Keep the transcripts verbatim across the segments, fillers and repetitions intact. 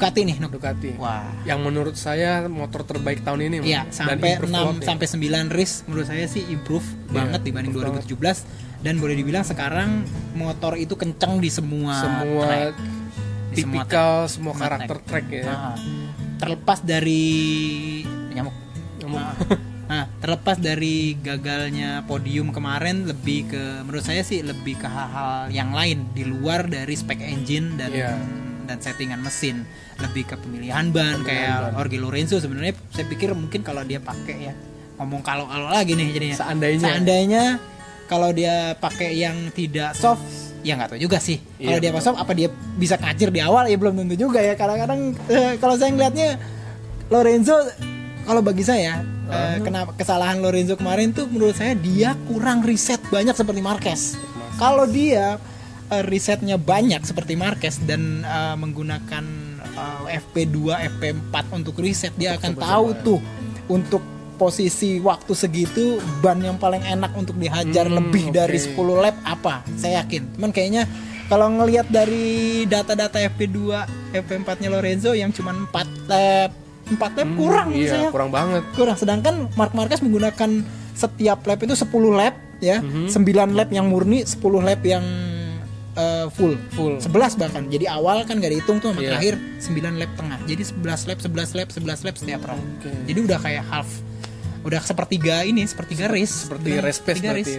Ducati nih, Nuk? Ducati. Wah. Yang menurut saya motor terbaik tahun ini. Iya, sampai enam sampai sembilan race menurut saya sih improve yeah, banget dibanding dua ribu tujuh belas banget. Dan boleh dibilang sekarang motor itu kenceng di semua semua track. Di tipikal semua, semua karakter track, track ya. Nah, terlepas dari nyamuk. Nyamuk. Nah. Nah, terlepas dari gagalnya podium kemarin, lebih ke menurut saya sih lebih ke hal-hal yang lain di luar dari spek engine dan yeah. dan settingan mesin, lebih ke pemilihan ban pemilihan kayak ban. Jorge Lorenzo sebenarnya saya pikir mungkin kalau dia pakai ya ngomong kalau-kalau lagi nih jadinya. Seandainya. Seandainya kalau dia pakai yang tidak soft, ya nggak tahu juga sih. Kalau yeah, dia pas soft apa dia bisa kacir di awal ya belum tentu juga ya. Kadang-kadang eh, kalau saya ngelihatnya Lorenzo kalau bagi saya uh, kenapa kesalahan Lorenzo kemarin tuh menurut saya dia kurang riset banyak seperti Marquez. Kalau dia uh, risetnya banyak seperti Marquez dan uh, menggunakan uh, F P dua F P empat untuk riset, dia akan tahu tuh untuk posisi waktu segitu ban yang paling enak untuk dihajar hmm, lebih okay. dari sepuluh lap apa. Saya yakin. Cuman kayaknya kalau ngelihat dari data-data F P dua F P empat-nya Lorenzo yang cuma empat lap empat lap hmm, kurang iya, misalnya kurang banget kurang sedangkan Marc Marquez menggunakan setiap lap itu sepuluh lap ya mm-hmm. sembilan lap yang murni, sepuluh lap yang uh, full full sebelas bahkan, jadi awal kan gak dihitung tuh sama yeah. akhir sembilan lap tengah, jadi sebelas lap setiap round okay. jadi udah kayak half, udah sepertiga ini sepertiga race seperti race space berarti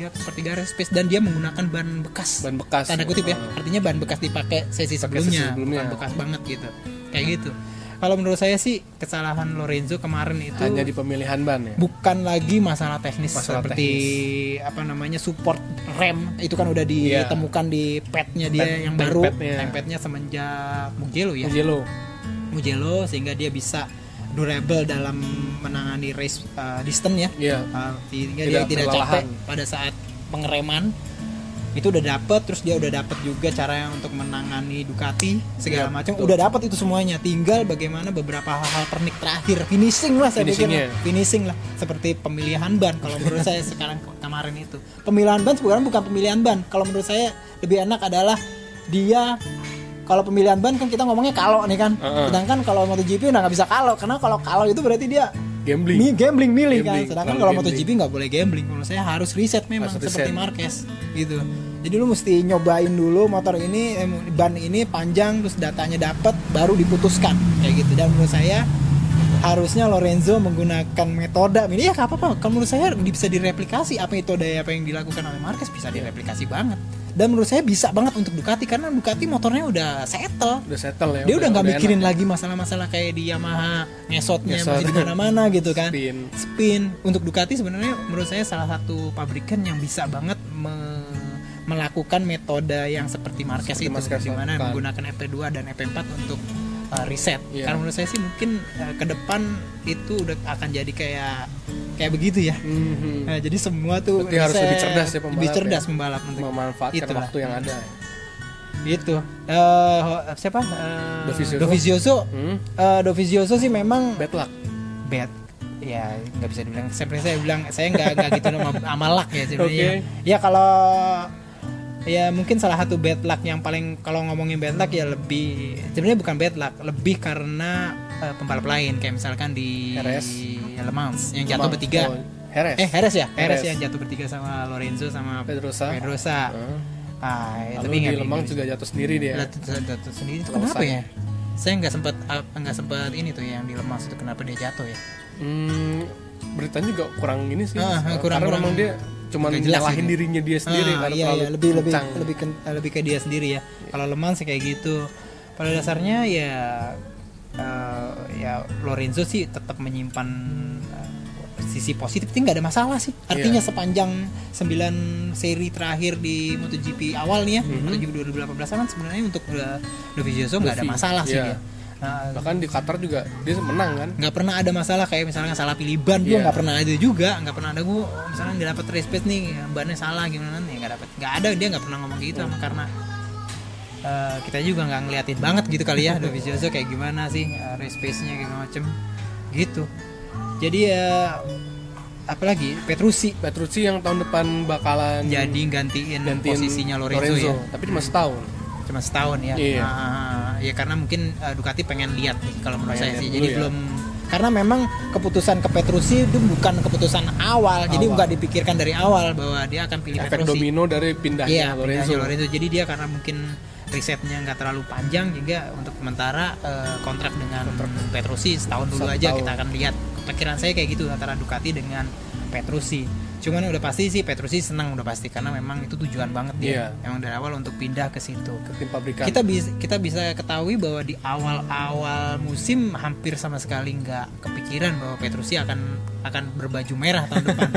ya sepertiga race space dan dia menggunakan ban bekas ban bekas tanda kutip ya uh. artinya ban bekas dipakai sesi sebelumnya, sebelumnya. Ban bekas banget gitu kayak gitu. Kalau menurut saya sih kesalahan Lorenzo kemarin itu hanya di pemilihan ban ya. Bukan lagi masalah teknis masalah seperti teknis. Apa namanya support rem itu kan udah ditemukan yeah. di padnya dia pad, yang baru, padnya semenjak Mugello ya. Mugello. Mugello sehingga dia bisa durable dalam menangani race uh, distance ya. Yeah. Uh, sehingga tidak dia tidak capek pada saat pengereman. Itu udah dapet, terus dia udah dapet juga cara untuk menangani Ducati segala ya, macam udah dapet itu semuanya, tinggal bagaimana beberapa hal-hal pernik terakhir, finishing lah saya pikir lah. finishing lah seperti pemilihan ban kalau menurut saya sekarang kemarin itu pemilihan ban sebenarnya bukan pemilihan ban kalau menurut saya lebih enak adalah dia kalau pemilihan ban kan kita ngomongnya kalau nih kan uh-uh. sedangkan kalau MotoGP udah nggak bisa kalau karena kalau kalau itu berarti dia gambling Mi, gambling milih kan sedangkan kalau MotoGP nggak boleh gambling menurut saya, harus riset memang harus seperti riset. Marquez gitu. Jadi lu mesti nyobain dulu motor ini, ban ini panjang, terus datanya dapat, baru diputuskan kayak gitu. Dan menurut saya harusnya Lorenzo menggunakan metode ini ya nggak apa-apa. Kalau menurut saya bisa direplikasi apa itu daya apa yang dilakukan oleh Marquez bisa direplikasi banget. Dan menurut saya bisa banget untuk Ducati karena Ducati motornya udah settle, udah settle ya. Dia udah nggak mikirin enak. Lagi masalah-masalah kayak di Yamaha ngesotnya Ngesot. Masih di mana-mana gitu kan. Spin. Spin. Untuk Ducati sebenarnya menurut saya salah satu pabrikan yang bisa banget me- melakukan metode yang seperti Marquez seperti itu di mana menggunakan F P dua dan F P empat untuk uh, riset. Yeah. Karena menurut saya sih mungkin uh, ke depan itu udah akan jadi kayak kayak begitu ya. Mm-hmm. Nah, jadi semua tuh berarti harus lebih cerdas ya pembalap. Lebih cerdas ya. Pembalap untuk memanfaatkan waktu yang ada. Itu uh, siapa? Uh, Dovizioso. Dovizioso. Hmm? Uh, Dovizioso sih memang bad luck. Bad ya nggak bisa dibilang. Seperti saya bilang saya nggak nggak gitu nama amalak ya sebenarnya. Okay. Ya kalau ya mungkin salah satu bad luck yang paling kalau ngomongin bad luck ya lebih sebenarnya bukan bad luck, lebih karena uh, pembalap lain kayak misalkan di Le Mans yang jatuh bertiga. Oh, Heres. Eh Heres ya, Heres, Heres yang jatuh bertiga sama Lorenzo sama Pedrosa. Pedrosa. Uh. Ah, ya, tapi di Le Mans juga jatuh sendiri dia. Jatuh, jatuh sendiri itu kenapa ya? Saya nggak sempat nggak sempat ini tuh yang di Le Mans itu kenapa dia jatuh ya? Hmm, beritanya juga kurang ini sih. Ah, kurang, karena kurang. Memang dia cuman nyalahin gitu. Dirinya dia sendiri ah, karena iya, iya. lebih lebih lebih ke, lebih ke dia sendiri ya. Yeah. Kalau Le Mans sih kayak gitu. Pada dasarnya ya uh, ya Lorenzo sih tetap menyimpan uh, sisi positif, itu enggak ada masalah sih. Artinya yeah. sepanjang sembilan seri terakhir di MotoGP awal nih ya, mm-hmm. MotoGP dua ribu delapan belas kan sebenarnya untuk Dovizioso uh, enggak ada masalah yeah. sih dia. Nah, bahkan di Qatar juga dia menang kan, nggak pernah ada masalah kayak misalnya salah pilih ban yeah. gue nggak pernah ada juga, nggak pernah ada gue misalnya nggak dapet race pace nih bannya salah gimana nih nggak dapet, nggak ada, dia nggak pernah ngomong gitu sama mm. karena uh, kita juga nggak ngeliatin banget gitu kali ya Dovizioso kayak gimana sih uh, race pace nya kayak macem gitu. Jadi ya uh, apalagi Petrucci Petrucci yang tahun depan bakalan jadi gantiin, gantiin posisinya Lorenzo, Lorenzo. Ya? Tapi cuma setahun cuma setahun ya yeah. Nah, ya karena mungkin uh, Ducati pengen lihat kalau menurut saya sih. Jadi ya. belum karena memang keputusan ke Petrucci itu bukan keputusan awal, awal. Jadi nggak dipikirkan dari awal bahwa dia akan pilih Petrucci. Efek domino dari pindahnya ya, Lorenzo. Pindahnya Lorenzo. Jadi dia karena mungkin risetnya nggak terlalu panjang juga untuk sementara uh, kontrak dengan kontrak. Petrucci setahun dulu Satu aja tahun. Kita akan lihat. Pikiran saya kayak gitu antara Ducati dengan Petrucci. Cuman udah pasti sih Petrucci senang udah pasti karena memang itu tujuan banget dia. Yeah. Memang dari awal untuk pindah ke situ. Ke tim pabrikan. Kita bisa kita bisa ketahui bahwa di awal-awal musim hampir sama sekali nggak kepikiran bahwa Petrucci akan akan berbaju merah tahun depan.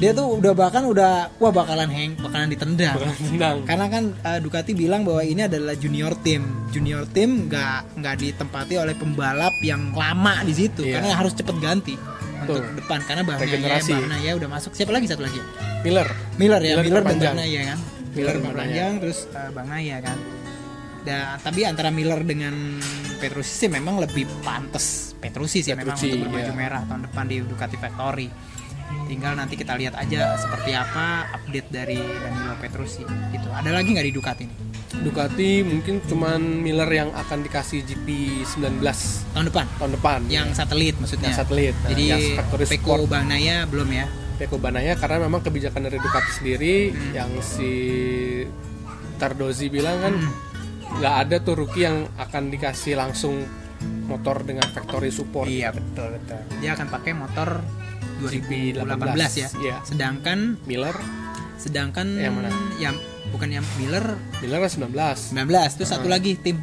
Dia tuh udah bahkan udah wah bakalan hang, bakalan ditendang. Bakalan ditendang. Karena kan uh, Ducati bilang bahwa ini adalah junior team. Junior team nggak nggak ditempati oleh pembalap yang lama di situ yeah. karena harus cepet ganti. Untuk Tuh. depan karena Bagnaia udah masuk. Siapa lagi satu lagi? Miller. Miller ya, Miller, Miller dan Bagnaia kan. Miller panjang terus uh, Bagnaia kan. Dan tapi antara Miller dengan Petrucci sih memang lebih pantas Petrucci sih Petrucci, memang untuk berbaju yeah. merah tahun depan di Ducati Factory. Tinggal nanti kita lihat aja seperti apa update dari Danilo Petrucci gitu. Ada lagi enggak di Ducati ini? Ducati mungkin cuman Miller yang akan dikasih G P sembilan belas tahun depan. Tahun depan. Yang ya. satelit maksudnya. Yang satelit. Nah, jadi yang Pecco Bagnaia belum ya. Pecco Bagnaia karena memang kebijakan dari Ducati sendiri hmm. yang si Tardozzi bilang kan enggak hmm. ada tuh rookie yang akan dikasih langsung motor dengan factory support. Iya, betul betul. Dia akan pakai motor dua ribu delapan belas ya. Iya. Sedangkan Miller sedangkan yang mana? Yang bukan yang Miller, Miller sembilan belas. sembilan belas. Terus uh-huh. satu lagi tim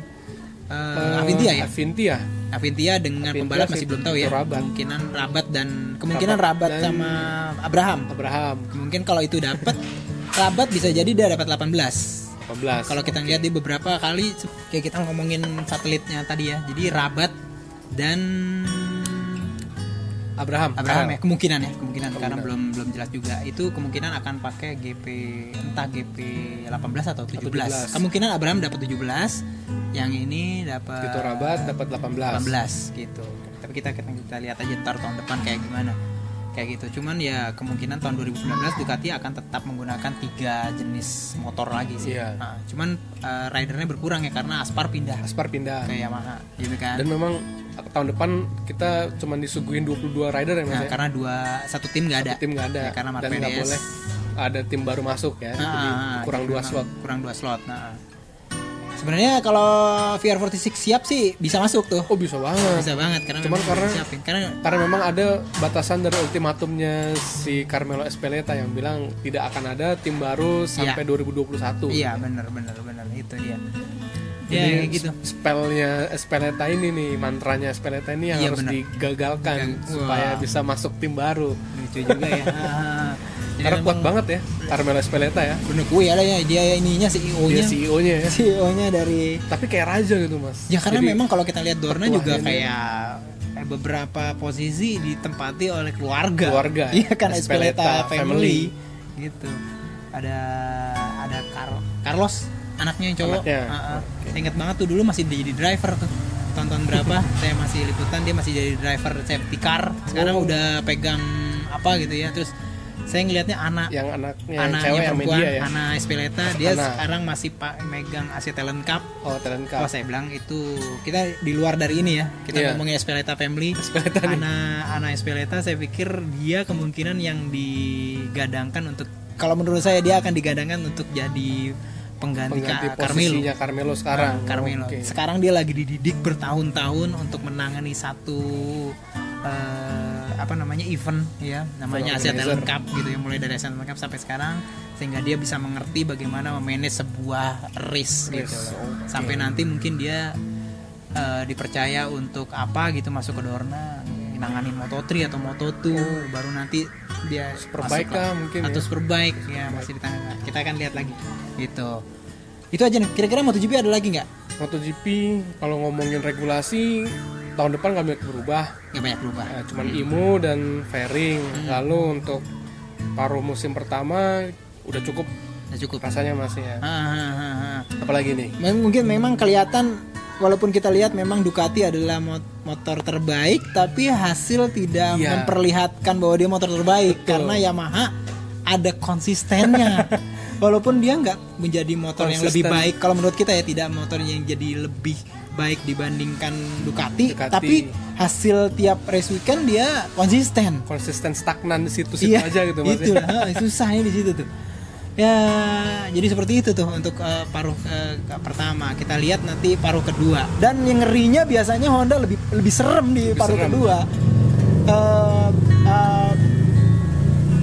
uh, Avintia ya. Avintia. Avintia dengan Avintia, pembalap masih Avintia, belum tahu ya. Rabat. Kemungkinan Rabat dan kemungkinan Rabat, Rabat dan sama Abraham. Abraham. Mungkin kalau itu dapat Rabat bisa jadi dia dapat delapan belas. delapan belas. Kalau kita okay. lihat di beberapa kali kayak kita ngomongin satelitnya tadi ya. Jadi Rabat dan Abraham, Abraham ya kemungkinan ya kemungkinan, kemungkinan karena belum belum jelas juga itu kemungkinan akan pakai G P entah G P delapan belas atau tujuh belas. Kemungkinan Abraham dapat tujuh belas, yang ini dapat gitu Rabat dapat delapan belas gitu. Tapi kita kita, kita lihat aja ntar tahun depan kayak gimana kayak gitu. Cuman ya kemungkinan tahun dua ribu sembilan belas Ducati akan tetap menggunakan tiga jenis motor lagi sih. Yeah. Nah, cuman uh, ridernya berkurang ya karena Aspar pindah. Aspar pindah ke Yamaha, gitu kan. Dan memang tahun depan kita cuma disuguhin dua puluh dua rider ya Mas. Nah, ya? Karena dua satu tim enggak ada. Satu tim enggak ada. Ya, karena Marquez. Dan enggak boleh ada tim baru masuk ya. Nah, jadi kurang dua slot. Kurang dua slot. Nah. Sebenarnya kalau V R empat enam siap sih bisa masuk tuh. Oh bisa banget. Bisa banget karena cuman karena, karena karena memang ada batasan dari ultimatumnya si Carmelo Ezpeleta yang bilang tidak akan ada tim baru sampai ya. dua ribu dua puluh satu. Iya benar benar benar itu dia. Ya, jadi ya, gitu. Spellnya Ezpeleta ini nih mantranya Ezpeleta ini yang ya, harus bener. digagalkan wow. supaya bisa masuk tim baru. Lucu juga ya. Karena kuat banget ya, Carmelo Ezpeleta ya. Bener gue ya, dia ininya C E O-nya. Dia C E O-nya ya. C E O-nya dari. Tapi kayak raja gitu mas. Ya karena jadi, memang kalau kita lihat Dorna juga kayak beberapa posisi ditempati oleh keluarga. Keluarga. Iya kan Ezpeleta family. family. Gitu. Ada ada Car- Carlos anaknya yang cowok. Anaknya. Uh-uh. Okay. Saya ingat banget tuh dulu masih jadi driver tuh. Tonton berapa? Saya masih liputan dia masih jadi driver safety car. Sekarang oh. udah pegang apa gitu ya terus. Saya ngelihatnya anak yang anaknya anaknya cewek perempuan, yang media ya. Ana Ezpeleta dia anak. Sekarang masih Pak megang Asian Talent Cup. Oh, Talent Cup. Oh, saya bilang itu kita di luar dari ini ya. Kita yeah. ngomongin Ezpeleta family. Ezpeleta Ana Ana Ezpeleta saya pikir dia kemungkinan yang digadangkan untuk kalau menurut saya dia akan digadangkan untuk jadi pengganti, pengganti Ka- Carmelo. Carmelo sekarang. Nah, Carmelo. Oh, okay. Sekarang dia lagi dididik bertahun-tahun untuk menangani satu uh, apa namanya event ya namanya Asia Talent Cup gitu yang mulai dari Asia Talent Cup sampai sekarang sehingga dia bisa mengerti bagaimana memanage sebuah race gitu okay. sampai nanti mungkin dia uh, dipercaya untuk apa gitu masuk ke Dorna nanganin Moto tiga atau Moto dua oh. baru nanti dia Superbike lah mungkin atau ya. Superbike ya masih ditanya kita akan lihat lagi gitu itu aja nih kira-kira MotoGP ada lagi nggak MotoGP kalau ngomongin regulasi tahun depan nggak banyak berubah, nggak banyak berubah. Nah, cuman hmm. I M U dan fairing. Hmm. Lalu untuk paruh musim pertama udah cukup, udah cukup. Rasanya masih ya. Ha, ha, ha, ha. Apalagi nih? Mungkin memang kelihatan, walaupun kita lihat memang Ducati adalah motor terbaik, tapi hasil tidak ya. memperlihatkan bahwa dia motor terbaik betul. Karena Yamaha ada konsistennya. Walaupun dia nggak menjadi motor Konsisten. Yang lebih baik, kalau menurut kita ya tidak motor yang jadi lebih baik dibandingkan Ducati, Ducati. Tapi hasil tiap race weekend dia konsisten, konsisten stagnan di situ-situ iya, aja gitu maksudnya. Itu susahnya di situ tuh. Ya, jadi seperti itu tuh untuk uh, paruh uh, pertama. Kita lihat nanti paruh kedua. Dan yang ngerinya biasanya Honda lebih lebih serem di lebih paruh serem. kedua. Uh, uh,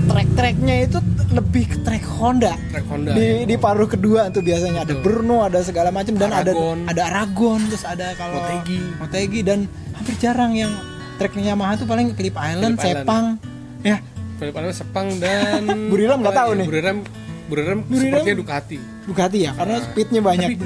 Track-tracknya itu lebih ke track Honda. Track Honda. Di, di paruh kedua itu biasanya ada Brno, ada segala macam, dan Aragon. ada ada Aragon, terus ada kalau Motegi, Motegi dan hampir jarang yang tracknya Yamaha tuh, paling Phillip Island, Phillip Sepang. Island. Ya, Phillip Island, Sepang dan Buriram enggak tahu ya, nih. Buriram Buriram sepertinya Ducati. Ducati ya, karena nah, speednya banyak. Tapi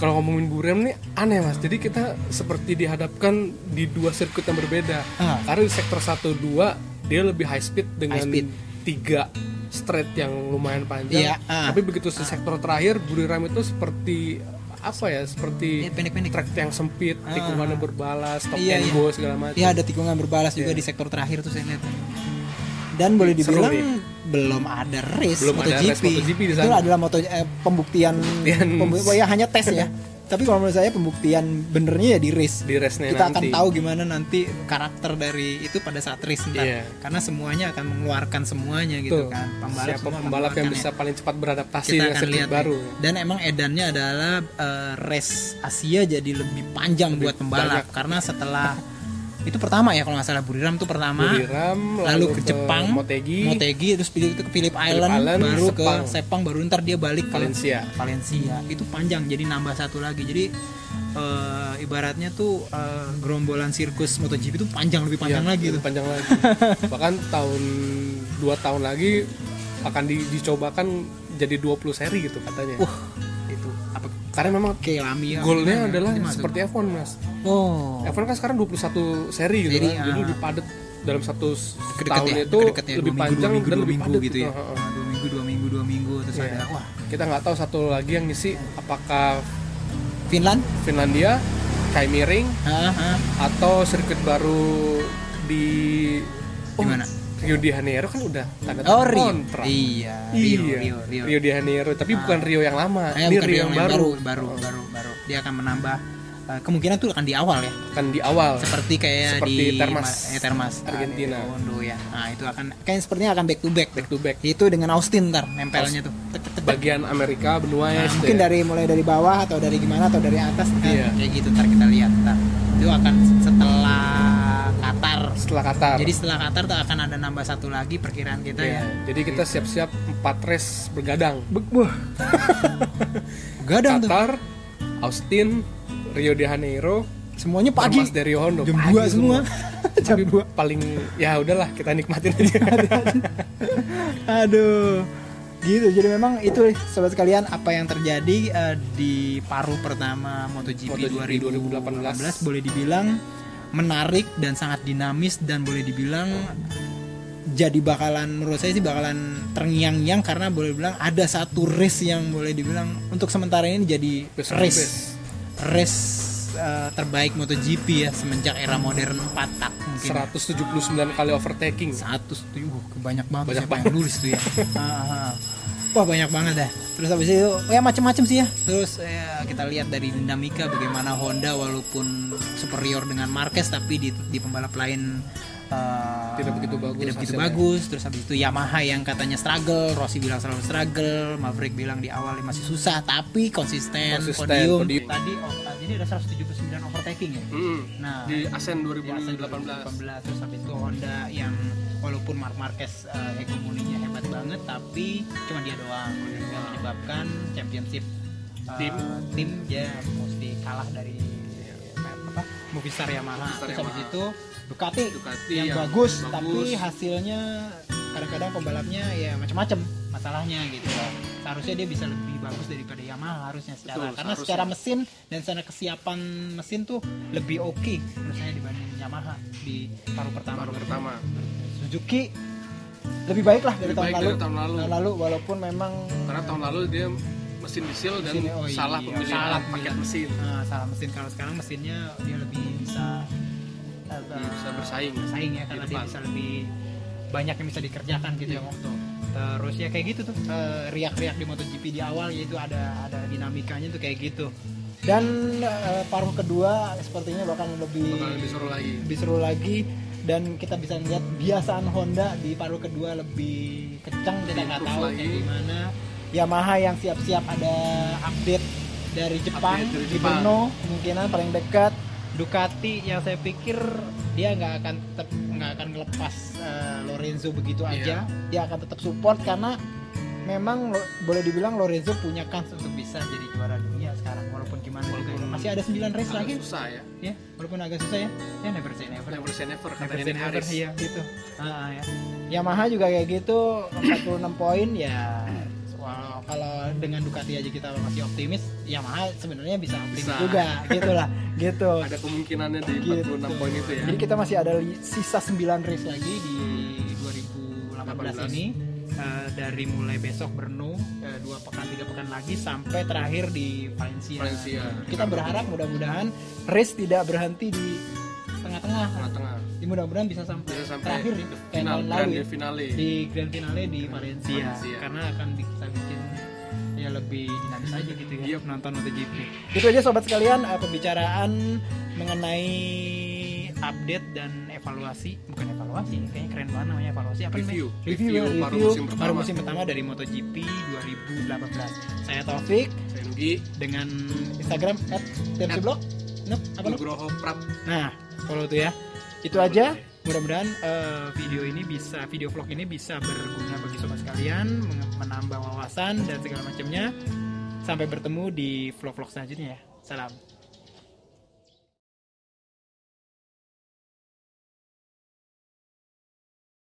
kalau ngomongin Buriram nih aneh mas, jadi kita seperti dihadapkan di dua sirkuit yang berbeda. Ah. Karena di sektor satu dua dia lebih high speed dengan high speed. tiga straight yang lumayan panjang, yeah, uh, tapi begitu di sektor uh, terakhir Buriram itu seperti apa ya, seperti pendek-pendek, track yang sempit, uh, tikungan yang berbalas, stop yeah, and go yeah. segala macam. Iya, yeah, ada tikungan berbalas yeah. juga di sektor terakhir tuh saya lihat. Dan boleh dibilang seru, belum ada race belum MotoGP. Ada race MotoGP di sana. Itu adalah moto eh, pembuktian, pembuktian ya hanya tes ya. Tapi kalau menurut saya pembuktian benernya ya di race. Di race-nya kita nanti. akan tahu gimana nanti karakter dari itu pada saat race ntar. Yeah. Karena semuanya akan mengeluarkan semuanya gitu Tuh. kan. Pembalap Siapa pembalap yang bisa paling cepat beradaptasi kita dengan sirkuit baru. Ya. Dan emang edannya adalah uh, race Asia jadi lebih panjang lebih buat pembalap banyak. Karena setelah itu pertama ya kalau nggak salah Buriram tuh pertama, Buriram, lalu, lalu ke Jepang, Motegi, Motegi terus pilih itu ke Phillip Island, Island baru Sepang. ke Sepang, baru ntar dia balik ke Valencia. Valencia itu panjang, jadi nambah satu lagi. Jadi uh, ibaratnya tuh uh, gerombolan sirkus MotoGP itu panjang, lebih panjang ya, lagi, lebih panjang lagi. Bahkan tahun dua tahun lagi akan di, dicobakan jadi dua puluh seri gitu katanya. Uh. Karena memang kelamia goalnya adalah seperti F satu mas. Oh. F satu kan sekarang dua puluh satu seri gitu kan. Jadi lebih padat dalam satu tahun ya, itu ya, lebih minggu, panjang minggu, dan lebih padat gitu ya. Dua minggu, dua minggu, dua minggu terus yeah. ada. Wah. Kita nggak tahu satu lagi yang ngisi apakah Finland, Finlandia, Kaimiring, uh-huh. atau sirkuit baru di oh, gimana? Rio de Janeiro kan udah tanda oh, kontrak. Iya, Rio, iya. Rio, Rio, Rio de Janeiro, tapi ah. bukan Rio yang lama, eh, ini Rio, Rio yang, yang baru. Baru, baru, baru, baru. Dia akan menambah uh, kemungkinan tuh akan di awal ya. Akan di awal. Seperti kayak seperti di Termas, eh, Termas Argentina. Nah, Ondo ya. Nah, itu akan kayak sepertinya akan back to back, back to back. Itu dengan Austin ntar nempelnya tuh. Bagian Amerika benua. Mungkin dari mulai dari bawah atau dari gimana atau dari atas kayak gitu ntar kita lihat. Itu akan setelah Qatar. Setelah Qatar. Jadi setelah Qatar tuh akan ada nambah satu lagi perkiraan kita yeah. ya. Jadi kita gitu. siap-siap empat race bergadang. Wah. Bergadang Qatar, tuh. Austin, Rio de Janeiro, semuanya pagi. Termas dari Honda. Jam dua semua. Jam dua paling ya udahlah kita nikmatin aja. Aduh. Gitu. Jadi memang itu sobat sekalian apa yang terjadi uh, di paruh pertama MotoGP, MotoGP dua ribu delapan belas boleh dibilang menarik dan sangat dinamis, dan boleh dibilang jadi bakalan, menurut saya sih bakalan terngiang-ngiang, karena boleh bilang ada satu race yang boleh dibilang untuk sementara ini jadi best race best. race uh, terbaik MotoGP ya semenjak era modern empat tak mungkin seratus tujuh puluh sembilan kali overtaking, seratus tujuh uh, banyak banget banyak banget nulis tuh ya. uh, Wah banyak banget dah. Terus habis itu ya macam-macam sih ya. Terus ya, kita lihat dari dinamika bagaimana Honda walaupun superior dengan Marquez, tapi di, di pembalap lain uh, tidak begitu bagus. Tidak begitu bagus. Terus habis itu Yamaha yang katanya struggle, Rossi bilang selalu struggle, Maverick bilang di awal masih susah tapi konsisten, konsisten podium. podium. Tadi oh, tadi ini ada seratus tujuh puluh sembilan overtaking ya. Mm, nah, di Asen dua ribu delapan belas. Terus habis itu Honda yang walaupun Marc Marquez uh, hegemoninya hebat banget, tapi cuma dia doang yang menyebabkan championship uh, tim tim ya mesti kalah dari apa Movistar Yamaha. Terus habis itu Ducati, Ducati yang, yang bagus, bagus tapi hasilnya kadang-kadang pembalapnya ya macam-macam masalahnya gitu loh. Seharusnya dia bisa lebih bagus daripada Yamaha harusnya secara Betul, karena harusnya. secara mesin dan secara kesiapan mesin tuh lebih oke okay, menurut saya dibanding Yamaha di paruh pertama. Paruh pertama. Suzuki lebih baik lah dari, lebih tahun, baik lalu. dari tahun lalu. Tahun lalu walaupun memang karena tahun lalu dia mesin diesel dan mesin, oh iya, salah pemilihan paket mesin. Nah, salah mesin. Kalau sekarang mesinnya dia lebih bisa uh, dia bisa bersaing, bersaing ya karena dia bisa lebih banyak yang bisa dikerjakan gitu yeah. ya waktu. Terus ya kayak gitu tuh uh, riak-riak di MotoGP di awal, yaitu ada ada dinamikanya tuh kayak gitu. Dan uh, paruh kedua sepertinya bakal lebih bakal lebih seru lagi. Lebih seru lagi dan kita bisa lihat biasaan Honda di paruh kedua lebih kencang, kita nggak tahu kayak gimana. Yamaha yang siap-siap ada update dari Jepang, update dari Jepang. Di Brno kemungkinan paling dekat. Ducati yang saya pikir dia nggak akan tetap nggak akan ngelepas uh, Lorenzo begitu aja, yeah. Dia akan tetap support karena memang lo, boleh dibilang Lorenzo punya kans untuk bisa jadi juara dunia sekarang walaupun gimana walaupun juga masih ada sembilan race lagi. Susah ya. Ya, walaupun agak susah ya. Ya never say never. Never say never katanya Den Haris ya gitu. Nah, ya. Yamaha juga kayak gitu empat puluh enam poin ya. Wow, kalau dengan Ducati aja kita masih optimis, Yamaha sebenarnya bisa optimis bisa. Juga gitulah gitu. Ada kemungkinannya di empat puluh enam gitu. Poin itu ya. Jadi kita masih ada sisa sembilan race lagi di dua ribu delapan belas ini. Uh, dari mulai besok Brno, uh, dua pekan tiga pekan lagi sampai terakhir di Valencia. Valencia. Kita berharap mudah-mudahan race tidak berhenti di tengah-tengah. Tengah-tengah. Ya, mudah-mudahan bisa sampai, bisa sampai terakhir di final, grand lalu, finale. Di grand finale di Valencia. Valencia. Karena akan kita bikin ya lebih dinamis aja gitu ya. Iya, penonton MotoGP. Itu aja sobat sekalian uh, pembicaraan mengenai update dan evaluasi, bukan evaluasi, kayaknya keren banget namanya evaluasi. Apa review, review, review, review baru musim pertama, baru musim pertama dari MotoGP dua ribu delapan belas. Saya Taufik, saya Nugi dengan Instagram et tersiblog, nep, apa Nugroho Prap. Nah, follow tuh ya. Itu aja. Mudah-mudahan uh, video ini bisa, video vlog ini bisa berguna bagi sobat sekalian, menambah wawasan dan segala macamnya. Sampai bertemu di vlog-vlog selanjutnya ya. Salam.